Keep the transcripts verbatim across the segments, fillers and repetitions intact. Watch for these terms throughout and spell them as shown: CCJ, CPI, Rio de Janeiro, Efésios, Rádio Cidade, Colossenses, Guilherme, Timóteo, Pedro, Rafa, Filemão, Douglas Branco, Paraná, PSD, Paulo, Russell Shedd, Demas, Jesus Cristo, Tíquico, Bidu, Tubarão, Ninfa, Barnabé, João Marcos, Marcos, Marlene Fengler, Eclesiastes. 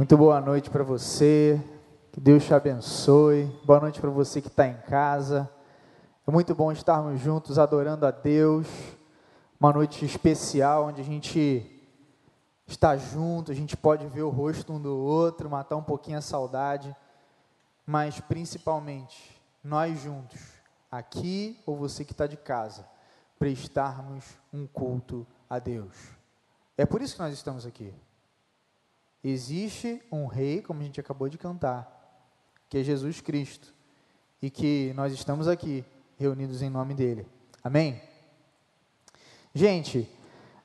Muito boa noite para você, que Deus te abençoe, boa noite para você que está em casa, é muito bom estarmos juntos adorando a Deus, uma noite especial onde a gente está junto, a gente pode ver o rosto um do outro, matar um pouquinho a saudade, mas principalmente nós juntos, aqui ou você que está de casa, prestarmos um culto a Deus, é por isso que nós estamos aqui. Existe um rei, como a gente acabou de cantar, que é Jesus Cristo, e que nós estamos aqui, reunidos em nome dele, amém? Gente,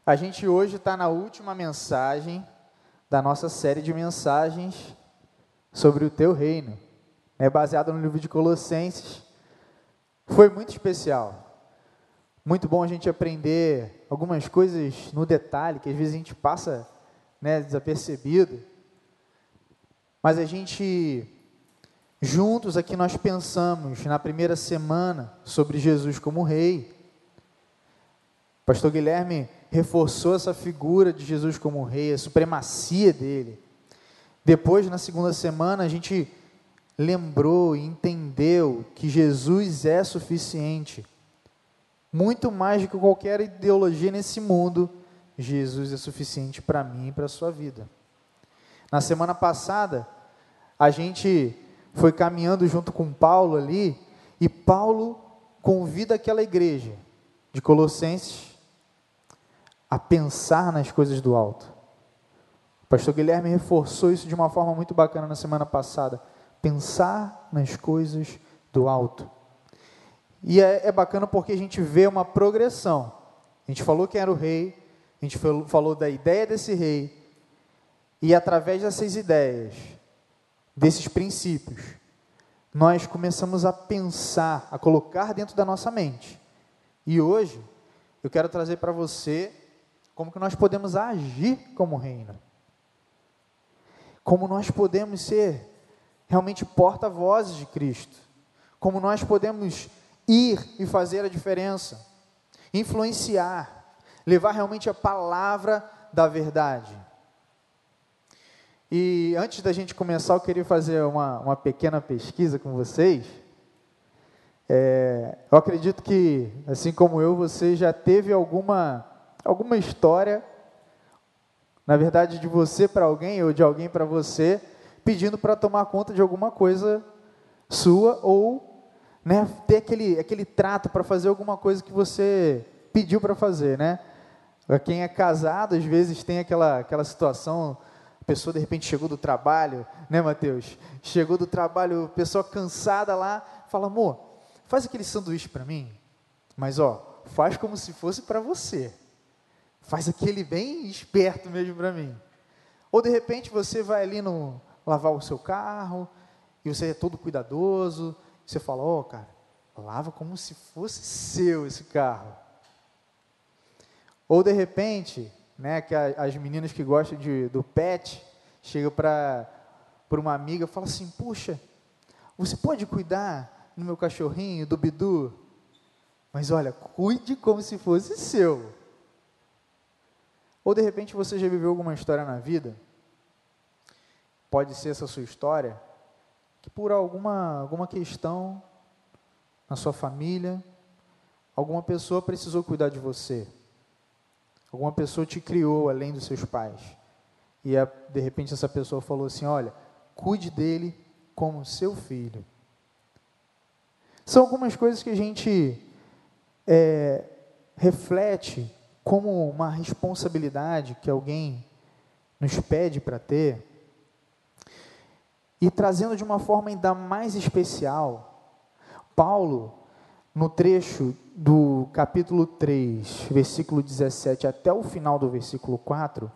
a gente hoje está na última mensagem da nossa série de mensagens sobre o teu reino, é baseado no livro de Colossenses. Foi muito especial, muito bom a gente aprender algumas coisas no detalhe, que às vezes a gente passa... Né, desapercebido, mas a gente, juntos aqui nós pensamos na primeira semana sobre Jesus como rei. O pastor Guilherme reforçou essa figura de Jesus como rei, a supremacia dele. Depois, na segunda semana, a gente lembrou e entendeu que Jesus é suficiente, muito mais do que qualquer ideologia nesse mundo. Jesus é suficiente para mim e para a sua vida. Na semana passada, a gente foi caminhando junto com Paulo ali, e Paulo convida aquela igreja de Colossenses a pensar nas coisas do alto. O pastor Guilherme reforçou isso de uma forma muito bacana na semana passada, pensar nas coisas do alto. E é, é bacana porque a gente vê uma progressão. A gente falou quem era o rei, a gente falou da ideia desse rei, e através dessas ideias, desses princípios, nós começamos a pensar, a colocar dentro da nossa mente. E hoje, eu quero trazer para você como que nós podemos agir como reino, como nós podemos ser realmente porta-vozes de Cristo, como nós podemos ir e fazer a diferença, influenciar, levar realmente a palavra da verdade. E antes da gente começar, eu queria fazer uma, uma pequena pesquisa com vocês. É, eu acredito que, assim como eu, você já teve alguma, alguma história, na verdade de você para alguém, ou de alguém para você, pedindo para tomar conta de alguma coisa sua, ou né, ter aquele, aquele trato para fazer alguma coisa que você pediu para fazer, né? Para quem é casado, às vezes tem aquela, aquela situação, a pessoa de repente chegou do trabalho, né, Mateus? Chegou do trabalho, pessoa cansada lá, fala, amor, faz aquele sanduíche para mim, mas ó, faz como se fosse para você, faz aquele bem esperto mesmo para mim. Ou de repente você vai ali no, lavar o seu carro, e você é todo cuidadoso, você fala, ó, cara, lava como se fosse seu esse carro. Ou de repente, né, que a, as meninas que gostam de, do pet, chegam para uma amiga e falam assim, puxa, você pode cuidar do meu cachorrinho, do Bidu? Mas olha, cuide como se fosse seu. Ou de repente você já viveu alguma história na vida, pode ser essa sua história, que por alguma, alguma questão na sua família, alguma pessoa precisou cuidar de você. Alguma pessoa te criou além dos seus pais, e a, de repente essa pessoa falou assim, olha, cuide dele como seu filho. São algumas coisas que a gente é, reflete como uma responsabilidade que alguém nos pede para ter, e trazendo de uma forma ainda mais especial, Paulo, no trecho do capítulo três, versículo dezessete, até o final do versículo quatro,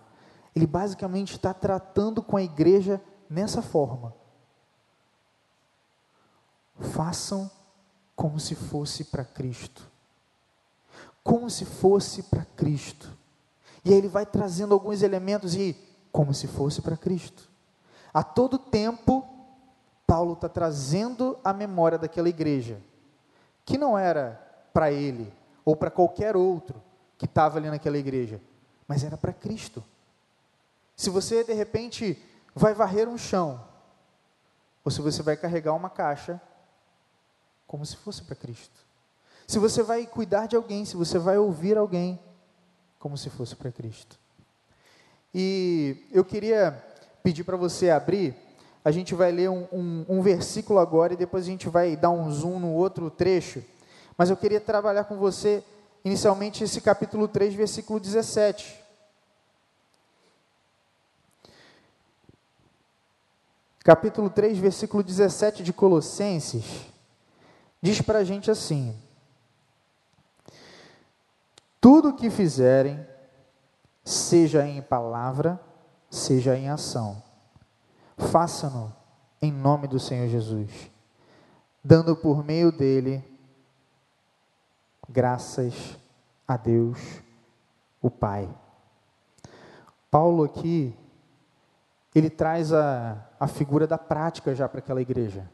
ele basicamente está tratando com a igreja nessa forma. Façam como se fosse para Cristo. Como se fosse para Cristo. E aí ele vai trazendo alguns elementos e como se fosse para Cristo. A todo tempo, Paulo está trazendo a memória daquela igreja, que não era para ele, ou para qualquer outro que estava ali naquela igreja, mas era para Cristo. Se você, de repente, vai varrer um chão, ou se você vai carregar uma caixa, como se fosse para Cristo. Se você vai cuidar de alguém, se você vai ouvir alguém, como se fosse para Cristo. E eu queria pedir para você abrir, a gente vai ler um, um, um versículo agora e depois a gente vai dar um zoom no outro trecho, mas eu queria trabalhar com você inicialmente esse capítulo três, versículo dezessete. Capítulo três, versículo dezessete de Colossenses, diz para a gente assim: tudo o que fizerem, seja em palavra, seja em ação, façam-no em nome do Senhor Jesus, dando por meio dele graças a Deus, o Pai. Paulo aqui, ele traz a, a figura da prática já para aquela igreja.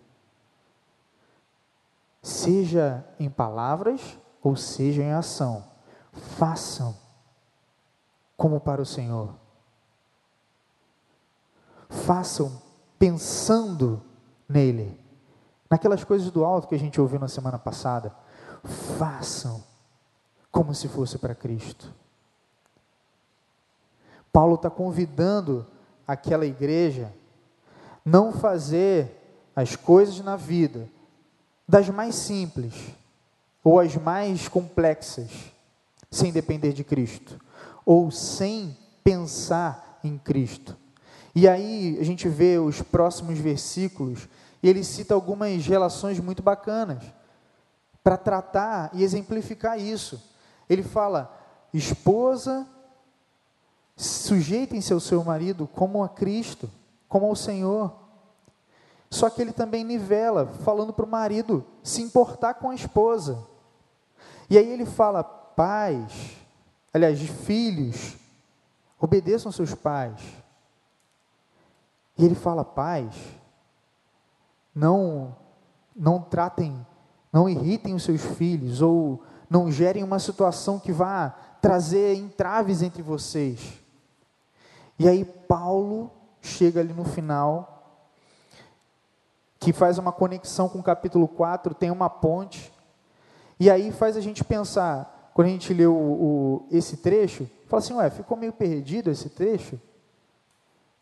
Seja em palavras ou seja em ação, façam como para o Senhor. Façam pensando nele, naquelas coisas do alto que a gente ouviu na semana passada. Façam como se fosse para Cristo. Paulo está convidando aquela igreja não fazer as coisas na vida das mais simples ou as mais complexas sem depender de Cristo ou sem pensar em Cristo. E aí a gente vê os próximos versículos e ele cita algumas relações muito bacanas para tratar e exemplificar isso. Ele fala: esposa, sujeitem-se ao seu marido como a Cristo, como ao Senhor. Só que ele também nivela, falando para o marido se importar com a esposa. E aí ele fala: pais, aliás, filhos, obedeçam seus pais. E ele fala: pais, não, não tratem não irritem os seus filhos, ou não gerem uma situação que vá trazer entraves entre vocês. E aí Paulo chega ali no final, que faz uma conexão com o capítulo quatro, tem uma ponte, e aí faz a gente pensar, quando a gente lê o, o, esse trecho, fala assim: ué, ficou meio perdido esse trecho?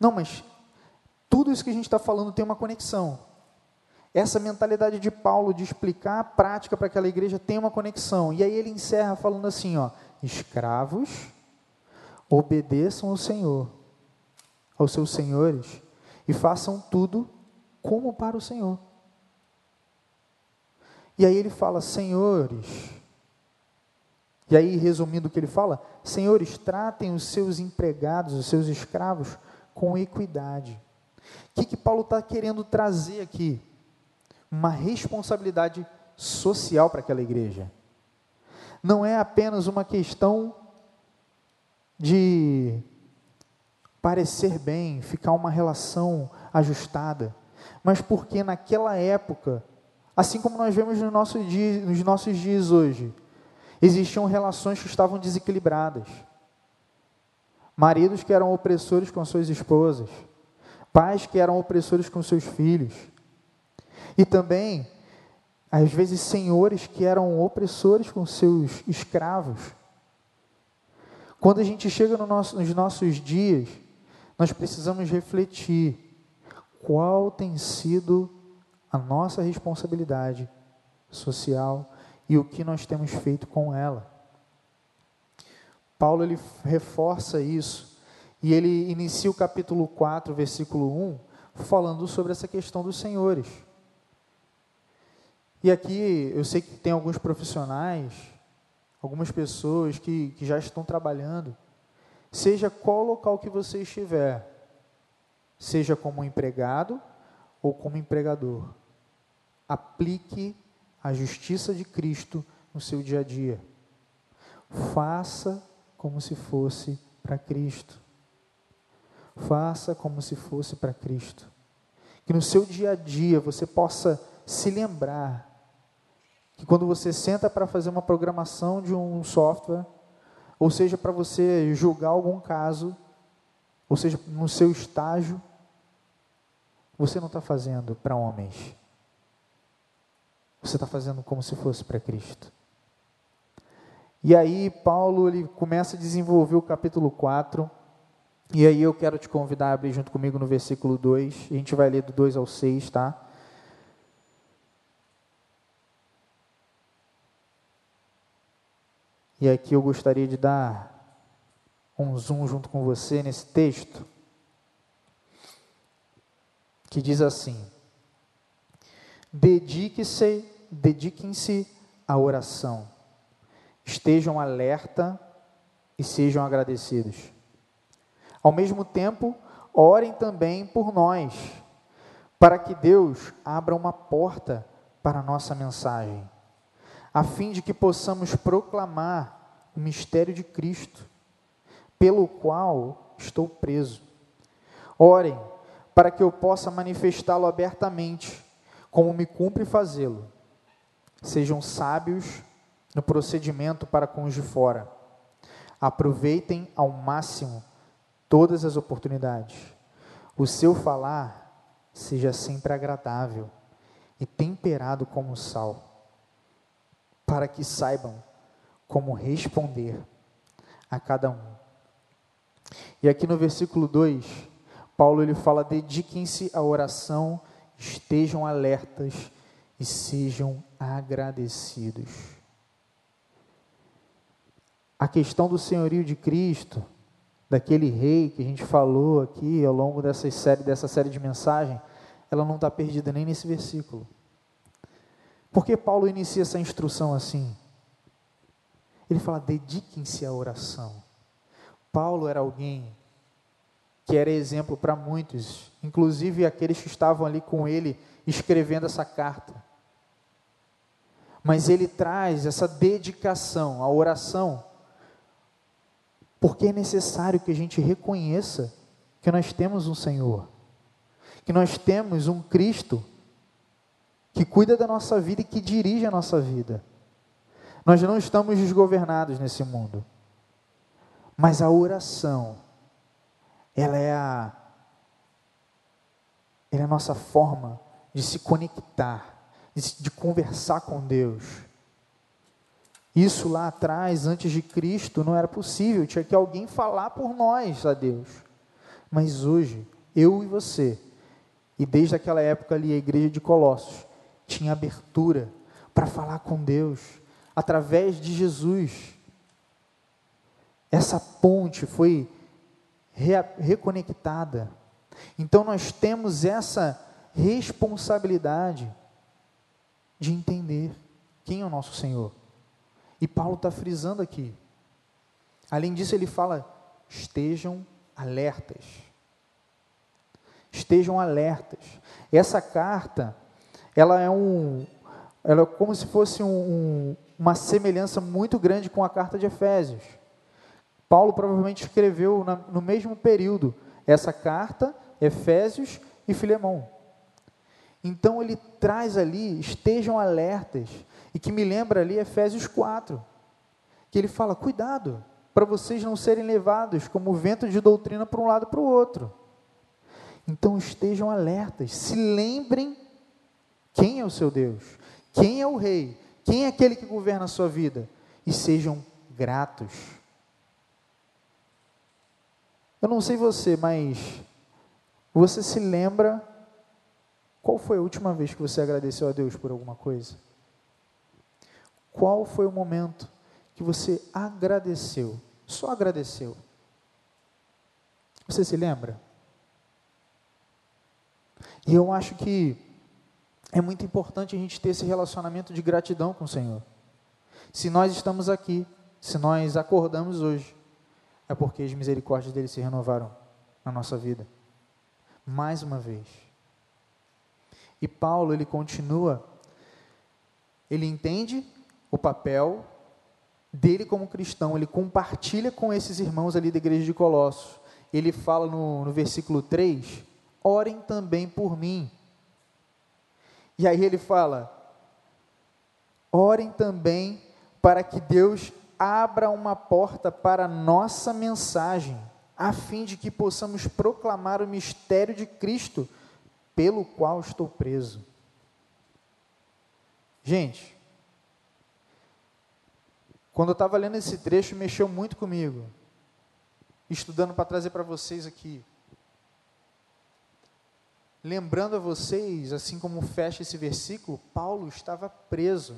Não, mas tudo isso que a gente está falando tem uma conexão. Essa mentalidade de Paulo de explicar a prática para aquela igreja tem uma conexão. E aí ele encerra falando assim, ó: escravos, obedeçam ao Senhor, aos seus senhores, e façam tudo como para o Senhor. E aí ele fala: senhores, e aí resumindo o que ele fala, senhores, tratem os seus empregados, os seus escravos, com equidade. O que que Paulo está querendo trazer aqui? Uma responsabilidade social para aquela igreja. Não é apenas uma questão de parecer bem, ficar uma relação ajustada, mas porque naquela época, assim como nós vemos no nosso dia, nos nossos dias hoje, existiam relações que estavam desequilibradas. Maridos que eram opressores com suas esposas, pais que eram opressores com seus filhos, e também, às vezes, senhores que eram opressores com seus escravos. Quando a gente chega no nosso, nos nossos dias, nós precisamos refletir qual tem sido a nossa responsabilidade social e o que nós temos feito com ela. Paulo, ele reforça isso, e ele inicia o capítulo quatro, versículo um, falando sobre essa questão dos senhores. E aqui, eu sei que tem alguns profissionais, algumas pessoas que, que já estão trabalhando, seja qual local que você estiver, seja como empregado ou como empregador, aplique a justiça de Cristo no seu dia a dia. Faça como se fosse para Cristo. Faça como se fosse para Cristo. Que no seu dia a dia você possa se lembrar que quando você senta para fazer uma programação de um software, ou seja, para você julgar algum caso, ou seja, no seu estágio, Você não está fazendo para homens. Você está fazendo como se fosse para Cristo. E aí Paulo ele começa a desenvolver o capítulo quatro, e aí eu quero te convidar a abrir junto comigo no versículo dois, a gente vai ler do dois ao seis, tá? E aqui eu gostaria de dar um zoom junto com você nesse texto, que diz assim: dedique-se, dediquem-se à oração. Estejam alerta e sejam agradecidos. Ao mesmo tempo, orem também por nós, para que Deus abra uma porta para a nossa mensagem, a fim de que possamos proclamar o mistério de Cristo, pelo qual estou preso. Orem para que eu possa manifestá-lo abertamente, como me cumpre fazê-lo. Sejam sábios no procedimento para com os de fora. Aproveitem ao máximo todas as oportunidades. O seu falar seja sempre agradável e temperado como sal, para que saibam como responder a cada um. E aqui no versículo dois, Paulo ele fala: dediquem-se à oração, estejam alertas e sejam agradecidos. A questão do senhorio de Cristo, daquele rei que a gente falou aqui ao longo dessa série, dessa série de mensagem, ela não está perdida nem nesse versículo. Por que Paulo inicia essa instrução assim? Ele fala: dediquem-se à oração. Paulo era alguém que era exemplo para muitos, inclusive aqueles que estavam ali com ele escrevendo essa carta. Mas ele traz essa dedicação à oração, porque é necessário que a gente reconheça que nós temos um Senhor, que nós temos um Cristo que cuida da nossa vida e que dirige a nossa vida. Nós não estamos desgovernados nesse mundo, mas a oração, ela é a, ela é a nossa forma de se conectar, de, de conversar com Deus. Isso lá atrás, antes de Cristo, não era possível, tinha que alguém falar por nós a Deus. Mas hoje, eu e você, e desde aquela época ali, a igreja de Colossos, tinha abertura para falar com Deus, através de Jesus. Essa ponte foi reconectada. Então nós temos essa responsabilidade de entender quem é o nosso Senhor. E Paulo está frisando aqui. Além disso, ele fala: estejam alertas. Estejam alertas. Essa carta, ela é um, ela é como se fosse um, um, uma semelhança muito grande com a carta de Efésios. Paulo provavelmente escreveu na, no mesmo período essa carta, Efésios e Filemão. Então ele traz ali: estejam alertas, e que me lembra ali Efésios quatro, que ele fala: cuidado, para vocês não serem levados como o vento de doutrina para um lado para o outro. Então estejam alertas, se lembrem quem é o seu Deus, quem é o rei, quem é aquele que governa a sua vida, e sejam gratos. Eu não sei você, mas você se lembra qual foi a última vez que você agradeceu a Deus por alguma coisa? Qual foi o momento que você agradeceu? Só agradeceu. Você se lembra? E eu acho que é muito importante a gente ter esse relacionamento de gratidão com o Senhor. Se nós estamos aqui, se nós acordamos hoje, é porque as misericórdias dele se renovaram na nossa vida, mais uma vez. E Paulo, ele continua, ele entende o papel dele como cristão, ele compartilha com esses irmãos ali da igreja de Colossos. Ele fala no, no versículo três: orem também por mim. E aí ele fala: orem também para que Deus abra uma porta para a nossa mensagem, a fim de que possamos proclamar o mistério de Cristo pelo qual estou preso. Gente, quando eu estava lendo esse trecho, mexeu muito comigo, estudando para trazer para vocês aqui, lembrando a vocês, assim como fecha esse versículo, Paulo estava preso,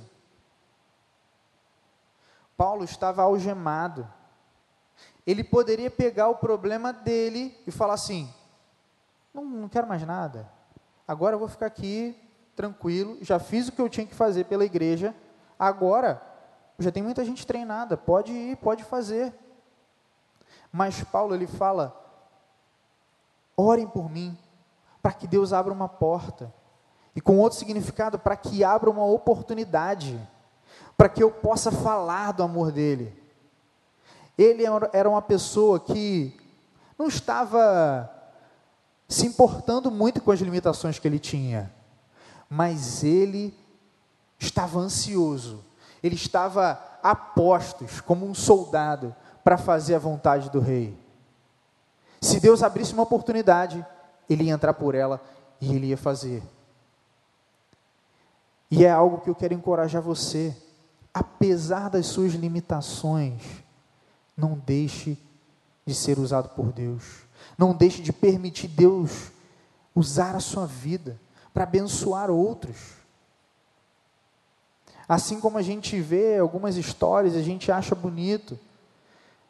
Paulo estava algemado. Ele poderia pegar o problema dele e falar assim, não, não quero mais nada, agora eu vou ficar aqui tranquilo, já fiz o que eu tinha que fazer pela igreja, agora já tem muita gente treinada, pode ir, pode fazer. Mas Paulo, ele fala, orem por mim, para que Deus abra uma porta, e com outro significado, para que abra uma oportunidade, para que eu possa falar do amor dele. Ele era uma pessoa que não estava se importando muito com as limitações que ele tinha, mas ele estava ansioso, ele estava a postos, como um soldado, para fazer a vontade do rei. Se Deus abrisse uma oportunidade, ele ia entrar por ela e ele ia fazer. E é algo que eu quero encorajar você, apesar das suas limitações, não deixe de ser usado por Deus, não deixe de permitir Deus usar a sua vida para abençoar outros. Assim como a gente vê algumas histórias, a gente acha bonito.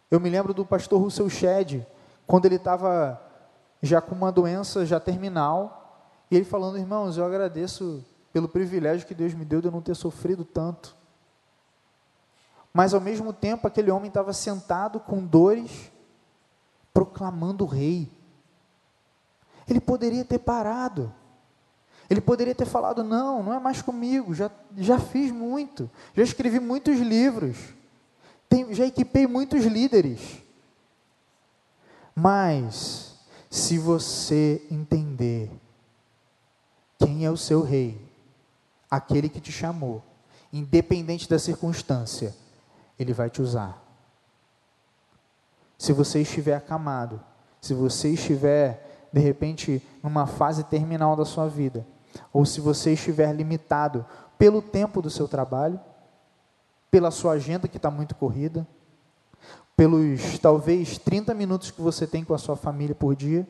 Eu me lembro do pastor Russell Shedd, quando ele estava já com uma doença já terminal, e ele falando, irmãos, eu agradeço pelo privilégio que Deus me deu de eu não ter sofrido tanto. Mas ao mesmo tempo, aquele homem estava sentado com dores, proclamando o rei. Ele poderia ter parado, ele poderia ter falado, não, não é mais comigo, já, já fiz muito, já escrevi muitos livros, tem, já equipei muitos líderes. Mas, se você entender quem é o seu rei, aquele que te chamou, independente da circunstância, ele vai te usar. Se você estiver acamado, se você estiver, de repente, numa fase terminal da sua vida, ou se você estiver limitado pelo tempo do seu trabalho, pela sua agenda que está muito corrida, pelos, talvez, trinta minutos que você tem com a sua família por dia,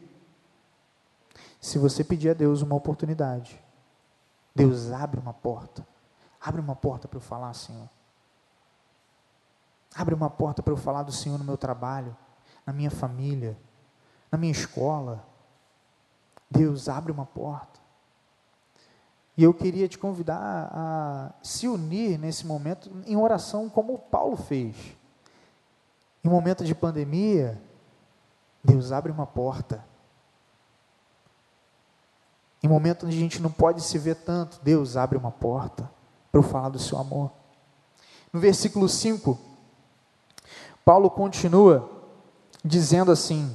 se você pedir a Deus uma oportunidade, Deus abre uma porta, abre uma porta para eu falar, Senhor, abre uma porta para eu falar do Senhor no meu trabalho, na minha família, na minha escola. Deus, abre uma porta. E eu queria te convidar a se unir nesse momento em oração, como o Paulo fez. Em momento de pandemia, Deus, abre uma porta. Em momento onde a gente não pode se ver tanto, Deus, abre uma porta para eu falar do seu amor. No versículo cinco, Paulo continua dizendo assim,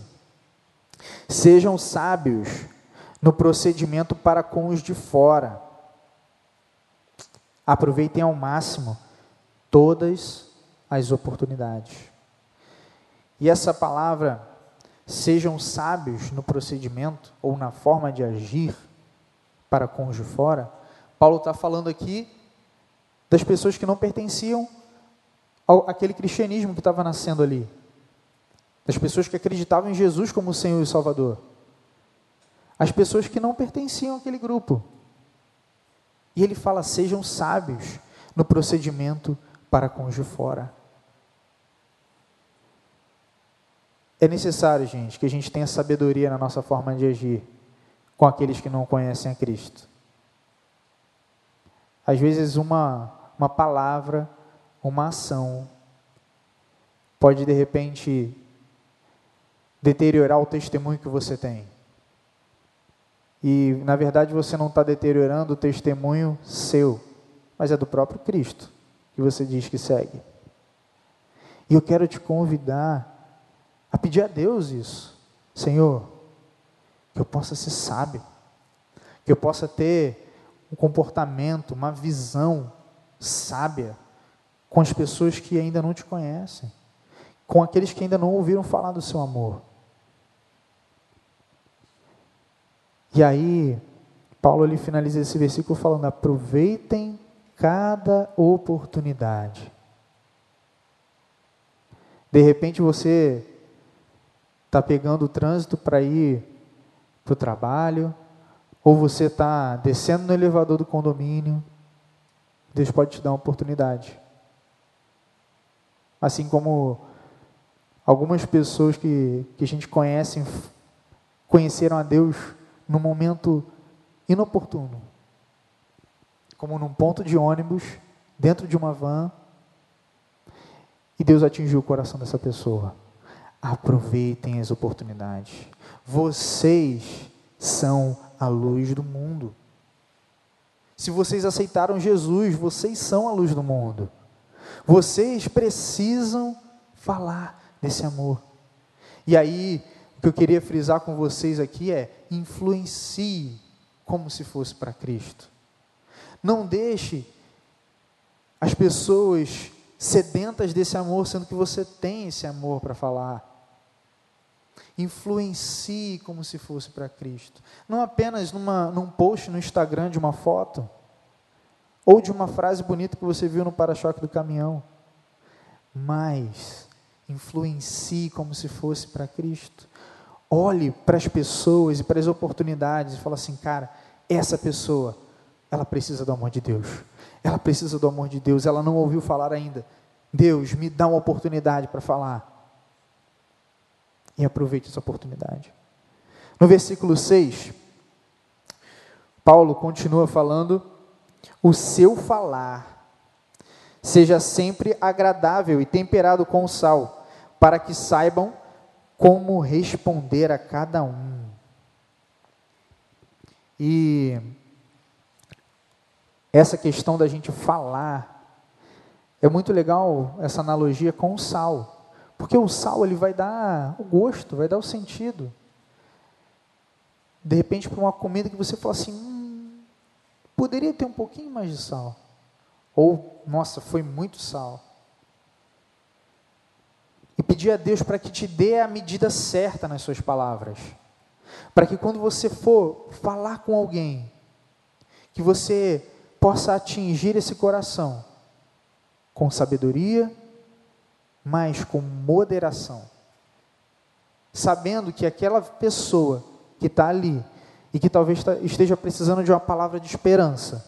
sejam sábios no procedimento para com os de fora, aproveitem ao máximo todas as oportunidades. E essa palavra, sejam sábios no procedimento ou na forma de agir para com os de fora, Paulo está falando aqui das pessoas que não pertenciam ao, àquele cristianismo que estava nascendo ali, das pessoas que acreditavam em Jesus como Senhor e Salvador, as pessoas que não pertenciam àquele grupo. E ele fala, sejam sábios no procedimento para com os de fora. É necessário, gente, que a gente tenha sabedoria na nossa forma de agir com aqueles que não conhecem a Cristo. Às vezes uma, uma palavra, uma ação, pode de repente deteriorar o testemunho que você tem. E na verdade você não está deteriorando o testemunho seu, mas é do próprio Cristo que você diz que segue. E eu quero te convidar a pedir a Deus isso, Senhor, que eu possa ser sábio, que eu possa ter um comportamento, uma visão sábia com as pessoas que ainda não te conhecem, com aqueles que ainda não ouviram falar do seu amor. E aí, Paulo ele finaliza esse versículo falando: aproveitem cada oportunidade. De repente você está pegando o trânsito para ir para o trabalho, ou você está descendo no elevador do condomínio. Deus pode te dar uma oportunidade. Assim como algumas pessoas que, que a gente conhece, conheceram a Deus num momento inoportuno, como num ponto de ônibus, dentro de uma van, e Deus atingiu o coração dessa pessoa. Aproveitem as oportunidades. Vocês são a luz do mundo. Se vocês aceitaram Jesus, vocês são a luz do mundo. Vocês precisam falar desse amor. E aí, o que eu queria frisar com vocês aqui é: influencie como se fosse para Cristo. Não deixe as pessoas sedentas desse amor, sendo que você tem esse amor para falar. Influencie como se fosse para Cristo. Não apenas numa, num post no Instagram de uma foto, ou de uma frase bonita que você viu no para-choque do caminhão, mas influencie como se fosse para Cristo. Olhe para as pessoas e para as oportunidades e fala assim: cara, essa pessoa, ela precisa do amor de Deus, ela precisa do amor de Deus, ela não ouviu falar ainda, Deus, me dá uma oportunidade para falar. E aproveite essa oportunidade. No versículo seis, Paulo continua falando: o seu falar seja sempre agradável e temperado com sal, para que saibam como responder a cada um. E essa questão da gente falar, é muito legal essa analogia com o sal, porque o sal ele vai dar o gosto, vai dar o sentido. De repente, para uma comida que você fala assim: hum, poderia ter um pouquinho mais de sal, ou, nossa, foi muito sal. E pedir a Deus para que te dê a medida certa nas suas palavras, para que quando você for falar com alguém, que você possa atingir esse coração com sabedoria, mas com moderação, sabendo que aquela pessoa que está ali e que talvez esteja precisando de uma palavra de esperança,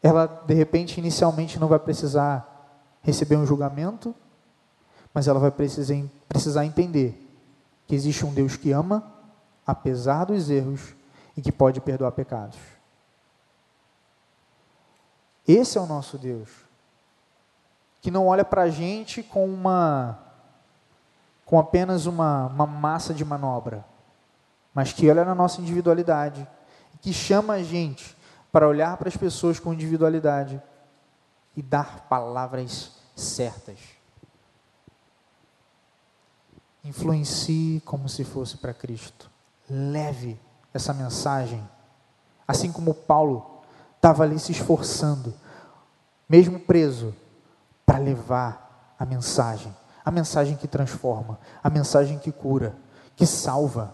ela de repente inicialmente não vai precisar receber um julgamento, mas ela vai precisar, precisar entender que existe um Deus que ama, apesar dos erros, e que pode perdoar pecados. Esse é o nosso Deus, que não olha para a gente com, uma, com apenas uma, uma massa de manobra, mas que olha na nossa individualidade, que chama a gente para olhar para as pessoas com individualidade e dar palavras certas. Influencie como se fosse para Cristo. Leve essa mensagem. Assim como Paulo estava ali se esforçando, mesmo preso, para levar a mensagem. A mensagem que transforma, a mensagem que cura, que salva.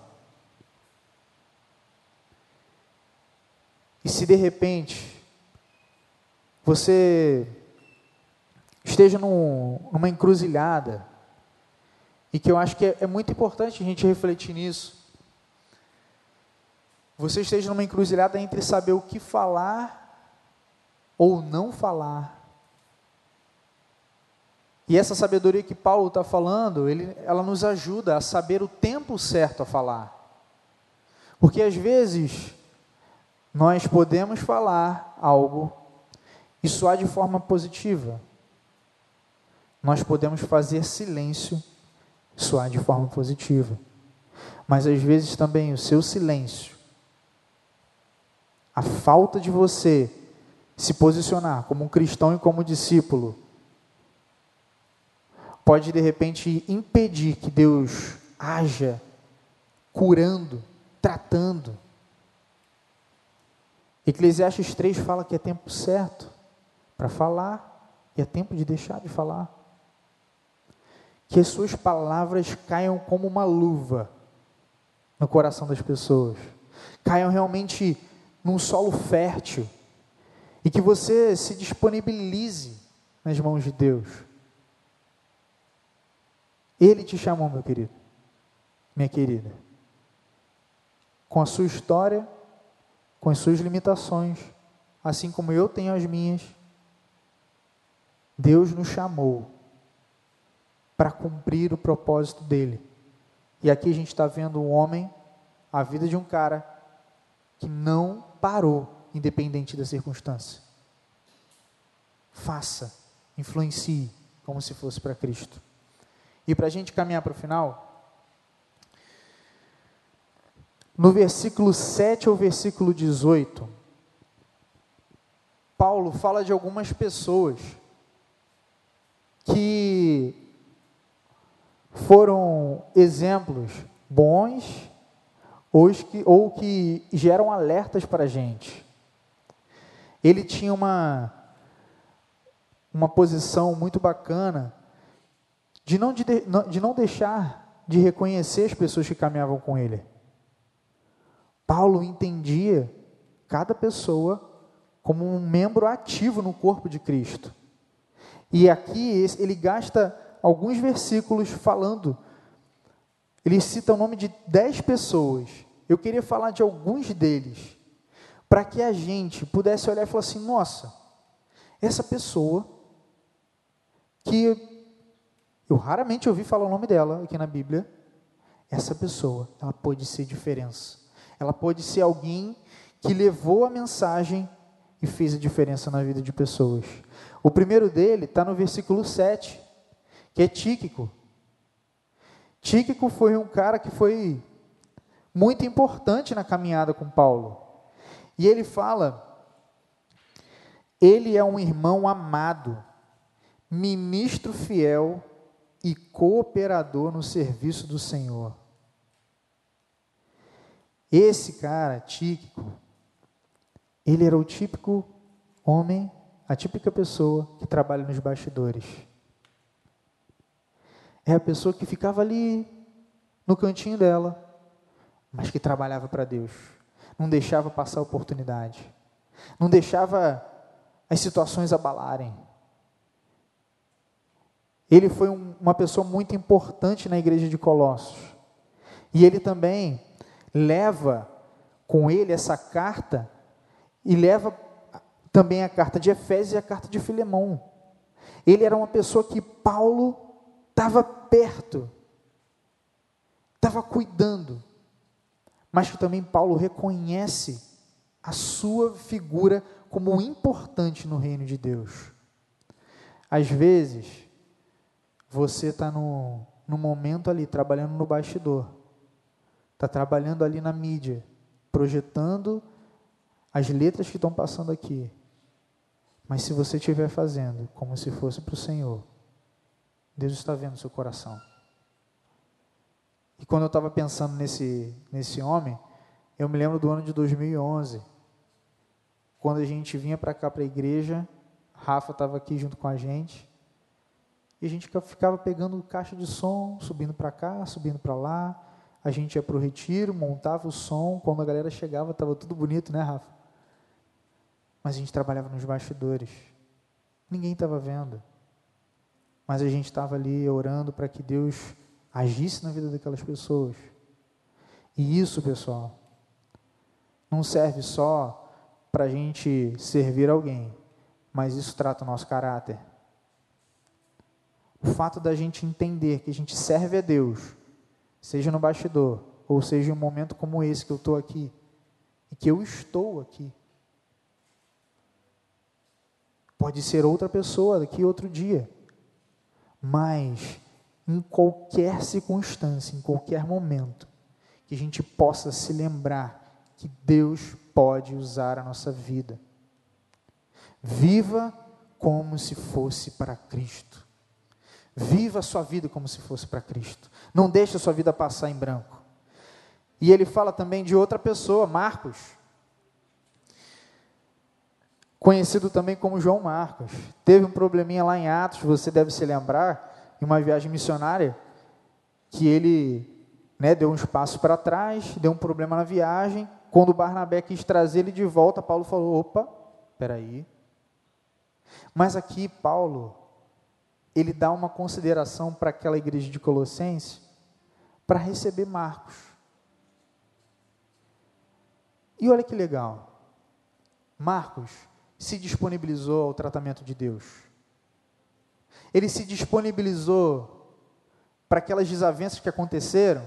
E se de repente você esteja num, numa encruzilhada, e que eu acho que é, é muito importante a gente refletir nisso. Você esteja numa encruzilhada entre saber o que falar ou não falar. E essa sabedoria que Paulo está falando, ele, ela nos ajuda a saber o tempo certo a falar. Porque às vezes nós podemos falar algo e soar de forma positiva. Nós podemos fazer silêncio, soar de forma positiva, mas às vezes também o seu silêncio, a falta de você se posicionar como um cristão e como discípulo, pode de repente impedir que Deus haja curando, tratando. Eclesiastes três fala que é tempo certo para falar e é tempo de deixar de falar. Que as suas palavras caiam como uma luva no coração das pessoas, caiam realmente num solo fértil, e que você se disponibilize nas mãos de Deus. Ele te chamou, meu querido, minha querida, com a sua história, com as suas limitações, assim como eu tenho as minhas. Deus nos chamou para cumprir o propósito dele. E aqui a gente está vendo um homem, a vida de um cara que não parou, independente da circunstância. Faça, influencie, como se fosse para Cristo. E para a gente caminhar para o final, no versículo sete ao versículo dezoito, Paulo fala de algumas pessoas que foram exemplos bons ou que, ou que geram alertas para a gente. Ele tinha uma, uma posição muito bacana de não, de, de não deixar de reconhecer as pessoas que caminhavam com ele. Paulo entendia cada pessoa como um membro ativo no corpo de Cristo. E aqui ele gasta alguns versículos falando, ele cita o nome de dez pessoas. Eu queria falar de alguns deles, para que a gente pudesse olhar e falar assim: nossa, essa pessoa que eu raramente ouvi falar o nome dela aqui na Bíblia, essa pessoa, ela pode ser diferença. Ela pode ser alguém que levou a mensagem e fez a diferença na vida de pessoas. O primeiro dele está no versículo sete, que é Tíquico. Tíquico foi um cara que foi muito importante na caminhada com Paulo. E ele fala: ele é um irmão amado, ministro fiel e cooperador no serviço do Senhor. Esse cara, Tíquico, ele era o típico homem, a típica pessoa que trabalha nos bastidores. É a pessoa que ficava ali no cantinho dela, mas que trabalhava para Deus. Não deixava passar a oportunidade. Não deixava as situações abalarem. Ele foi um, uma pessoa muito importante na igreja de Colossos. E ele também leva com ele essa carta, e leva também a carta de Efésios e a carta de Filemão. Ele era uma pessoa que Paulo estava perto, estava cuidando, mas que também Paulo reconhece a sua figura como importante no reino de Deus. Às vezes, você está no, no momento ali, trabalhando no bastidor, está trabalhando ali na mídia, projetando as letras que estão passando aqui. Mas se você estiver fazendo como se fosse para o Senhor, Deus está vendo o seu coração. E quando eu estava pensando nesse, nesse homem, eu me lembro do ano de dois mil e onze, quando a gente vinha para cá, para a igreja, Rafa estava aqui junto com a gente, e a gente ficava pegando caixa de som, subindo para cá, subindo para lá. A gente ia para o retiro, montava o som. Quando a galera chegava, estava tudo bonito, né, Rafa? Mas a gente trabalhava nos bastidores. Ninguém estava vendo. Mas a gente estava ali orando para que Deus agisse na vida daquelas pessoas. E isso, pessoal, não serve só para a gente servir alguém, mas isso trata o nosso caráter. O fato da gente entender que a gente serve a Deus, seja no bastidor, ou seja em um momento como esse que eu estou aqui, e que eu estou aqui. Pode ser outra pessoa daqui outro dia, mas em qualquer circunstância, em qualquer momento, que a gente possa se lembrar que Deus pode usar a nossa vida. Viva como se fosse para Cristo. Viva a sua vida como se fosse para Cristo. Não deixe a sua vida passar em branco. E ele fala também de outra pessoa, Marcos, conhecido também como João Marcos. Teve um probleminha lá em Atos, você deve se lembrar, em uma viagem missionária, que ele né, deu um passo para trás, deu um problema na viagem, Quando Barnabé quis trazer ele de volta, Paulo falou, opa, peraí. Mas aqui Paulo, ele dá uma consideração para aquela igreja de Colossenses, para receber Marcos. E olha que legal, Marcos se disponibilizou ao tratamento de Deus. Ele se disponibilizou para aquelas desavenças que aconteceram,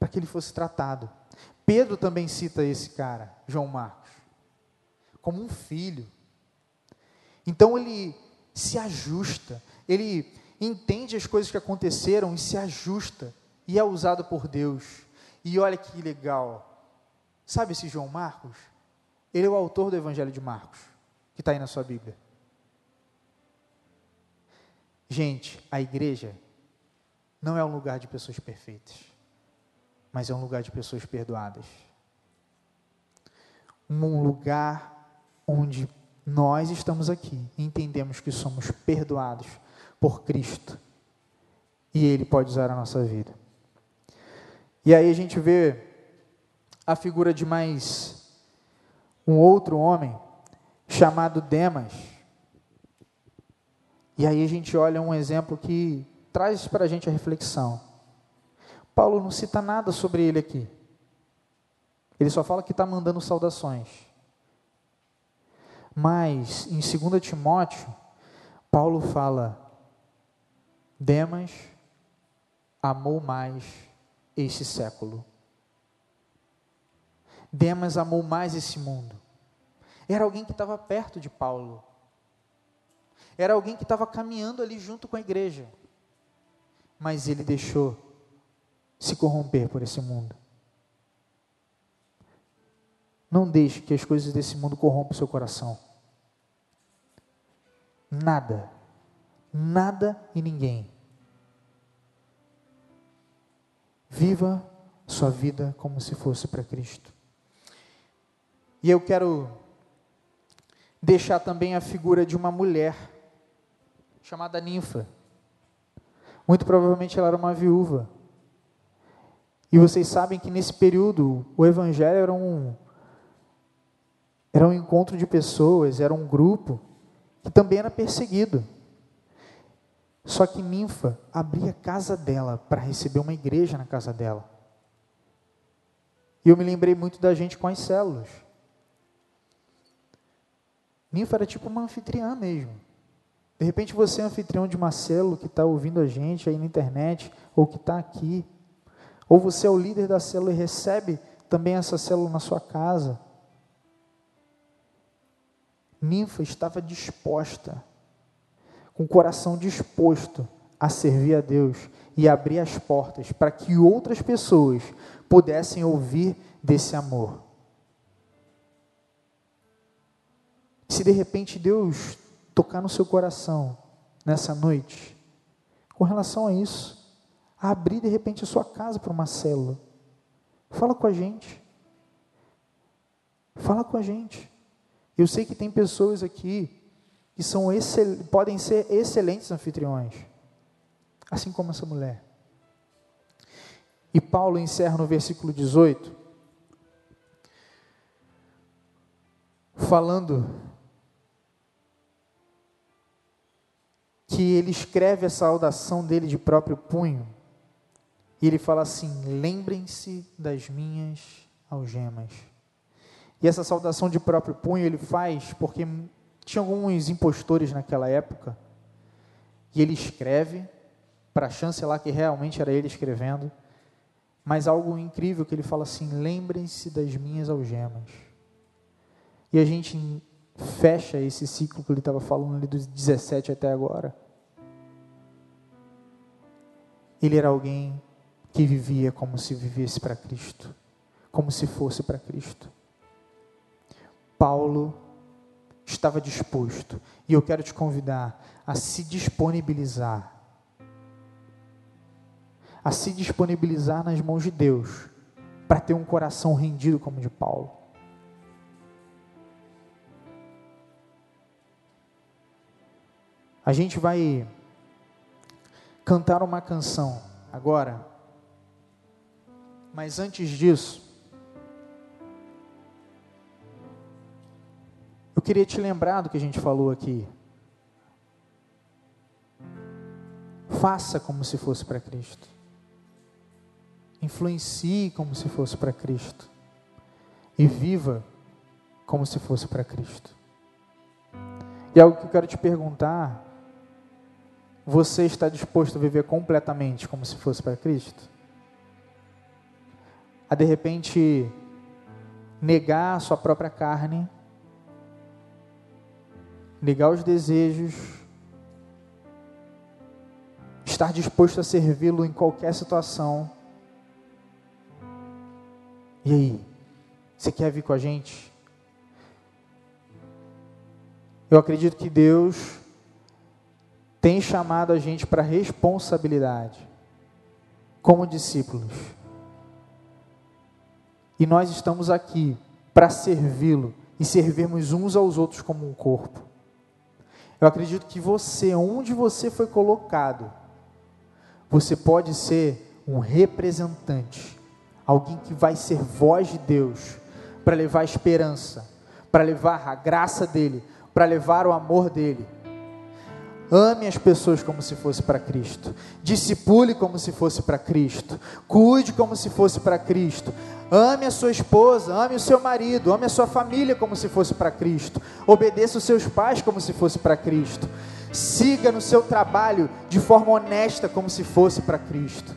para que ele fosse tratado. Pedro também cita esse cara, João Marcos, como um filho. Então ele se ajusta, ele entende as coisas que aconteceram e se ajusta, e é usado por Deus. E olha que legal, sabe esse João Marcos? Ele é o autor do Evangelho de Marcos, que está aí na sua Bíblia. Gente, a igreja não é um lugar de pessoas perfeitas, mas é um lugar de pessoas perdoadas. Um lugar onde nós estamos aqui, entendemos que somos perdoados por Cristo, e Ele pode usar a nossa vida. E aí a gente vê a figura de mais um outro homem, chamado Demas, e aí a gente olha um exemplo que traz para a gente a reflexão. Paulo não cita nada sobre ele aqui. Ele só fala que está mandando saudações. Mas, em Segundo Timóteo, Paulo fala, Demas amou mais esse século. Demas amou mais esse mundo. Era alguém que estava perto de Paulo. Era alguém que estava caminhando ali junto com a igreja. Mas ele deixou se corromper por esse mundo. Não deixe que as coisas desse mundo corrompam o seu coração. Nada, nada e ninguém. Viva sua vida como se fosse para Cristo. E eu quero deixar também a figura de uma mulher chamada Ninfa. Muito provavelmente ela era uma viúva. E vocês sabem que nesse período o Evangelho era um, era um encontro de pessoas, era um grupo que também era perseguido. Só que Ninfa abria a casa dela para receber uma igreja na casa dela. E eu me lembrei muito da gente com as células. Ninfa era tipo uma anfitriã mesmo. De repente você é anfitrião de uma célula que está ouvindo a gente aí na internet, ou que está aqui. Ou você é o líder da célula e recebe também essa célula na sua casa. Ninfa estava disposta, com o coração disposto a servir a Deus e abrir as portas para que outras pessoas pudessem ouvir desse amor. Se de repente Deus tocar no seu coração nessa noite, com relação a isso, a abrir de repente a sua casa para uma célula. Fala com a gente. Fala com a gente. Eu sei que tem pessoas aqui que são excel... podem ser excelentes anfitriões, assim como essa mulher. E Paulo encerra no versículo dezoito, falando que ele escreve a saudação dele de próprio punho. E ele fala assim, lembrem-se das minhas algemas. E essa saudação de próprio punho ele faz porque tinha alguns impostores naquela época, e ele escreve para chancelar que realmente era ele escrevendo, mas algo incrível que ele fala assim, lembrem-se das minhas algemas. E a gente fecha esse ciclo que ele estava falando ali dos dezessete até agora. Ele era alguém que vivia como se vivesse para Cristo, como se fosse para Cristo. Paulo estava disposto, e eu quero te convidar a se disponibilizar, a se disponibilizar nas mãos de Deus, para ter um coração rendido como o de Paulo. A gente vai cantar uma canção agora, mas antes disso, eu queria te lembrar do que a gente falou aqui. Faça como se fosse para Cristo. Influencie como se fosse para Cristo. E viva como se fosse para Cristo. E algo que eu quero te perguntar: você está disposto a viver completamente como se fosse para Cristo? A de repente negar a sua própria carne, negar os desejos, estar disposto a servi-lo em qualquer situação. E aí, você quer vir com a gente? Eu acredito que Deus tem chamado a gente para responsabilidade, como discípulos. E nós estamos aqui para servi-lo e servirmos uns aos outros como um corpo. Eu acredito que você, onde você foi colocado, você pode ser um representante, alguém que vai ser voz de Deus, para levar a esperança, para levar a graça dele, para levar o amor dele. Ame as pessoas como se fosse para Cristo, discipule como se fosse para Cristo, cuide como se fosse para Cristo, ame a sua esposa, ame o seu marido, ame a sua família como se fosse para Cristo, obedeça os seus pais como se fosse para Cristo, siga no seu trabalho de forma honesta como se fosse para Cristo.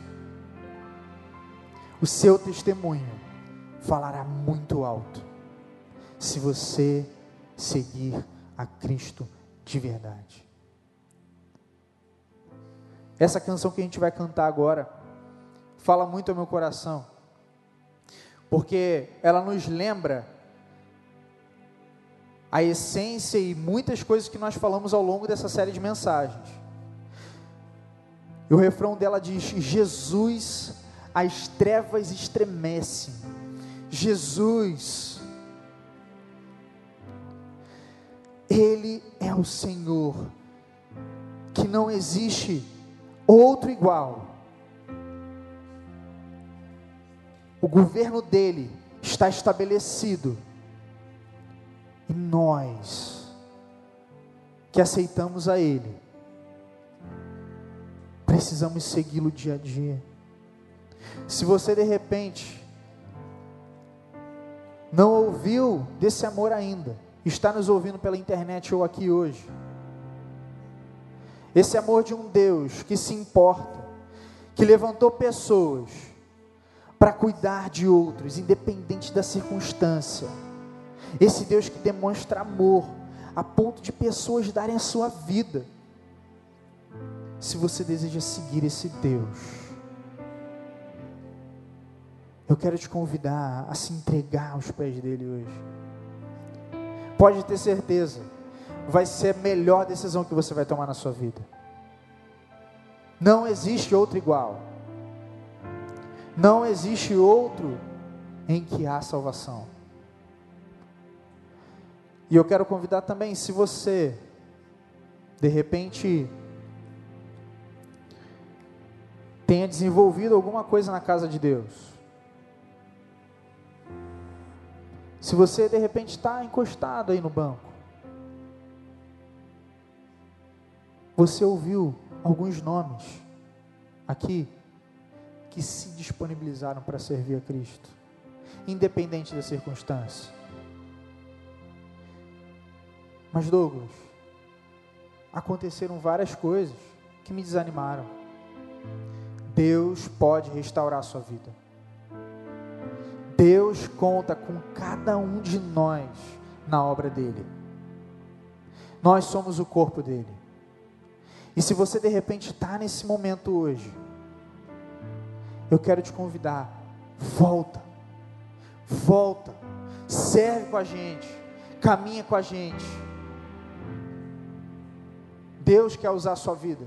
O seu testemunho falará muito alto, se você seguir a Cristo de verdade. Essa canção que a gente vai cantar agora fala muito ao meu coração, porque ela nos lembra a essência e muitas coisas que nós falamos ao longo dessa série de mensagens. E o refrão dela diz: Jesus, as trevas estremecem. Jesus, Ele é o Senhor, que não existe outro igual. O governo dele está estabelecido, e nós que aceitamos a ele, precisamos segui-lo dia a dia. Se você de repente não ouviu desse amor ainda, está nos ouvindo pela internet ou aqui hoje, esse amor de um Deus que se importa, que levantou pessoas para cuidar de outros, independente da circunstância. Esse Deus que demonstra amor a ponto de pessoas darem a sua vida. Se você deseja seguir esse Deus, eu quero te convidar a se entregar aos pés dele hoje. Pode ter certeza, vai ser a melhor decisão que você vai tomar na sua vida. Não existe outro igual. Não existe outro em que há salvação. E eu quero convidar também, se você de repente tenha desenvolvido alguma coisa na casa de Deus, se você de repente está encostado aí no banco, você ouviu alguns nomes aqui que se disponibilizaram para servir a Cristo, independente da circunstância. Mas Douglas, aconteceram várias coisas que me desanimaram. Deus pode restaurar a sua vida. Deus conta com cada um de nós na obra dele. Nós somos o corpo dele. E se você de repente está nesse momento hoje, eu quero te convidar, volta, volta, serve com a gente, caminha com a gente. Deus quer usar a sua vida.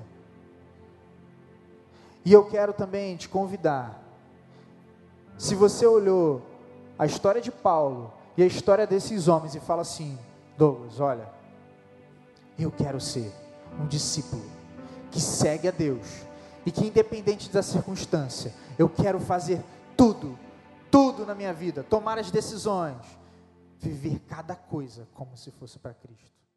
E eu quero também te convidar, se você olhou a história de Paulo e a história desses homens e fala assim: Douglas, olha, eu quero ser um discípulo que segue a Deus, e que independente da circunstância, eu quero fazer tudo, tudo na minha vida, tomar as decisões, viver cada coisa como se fosse para Cristo.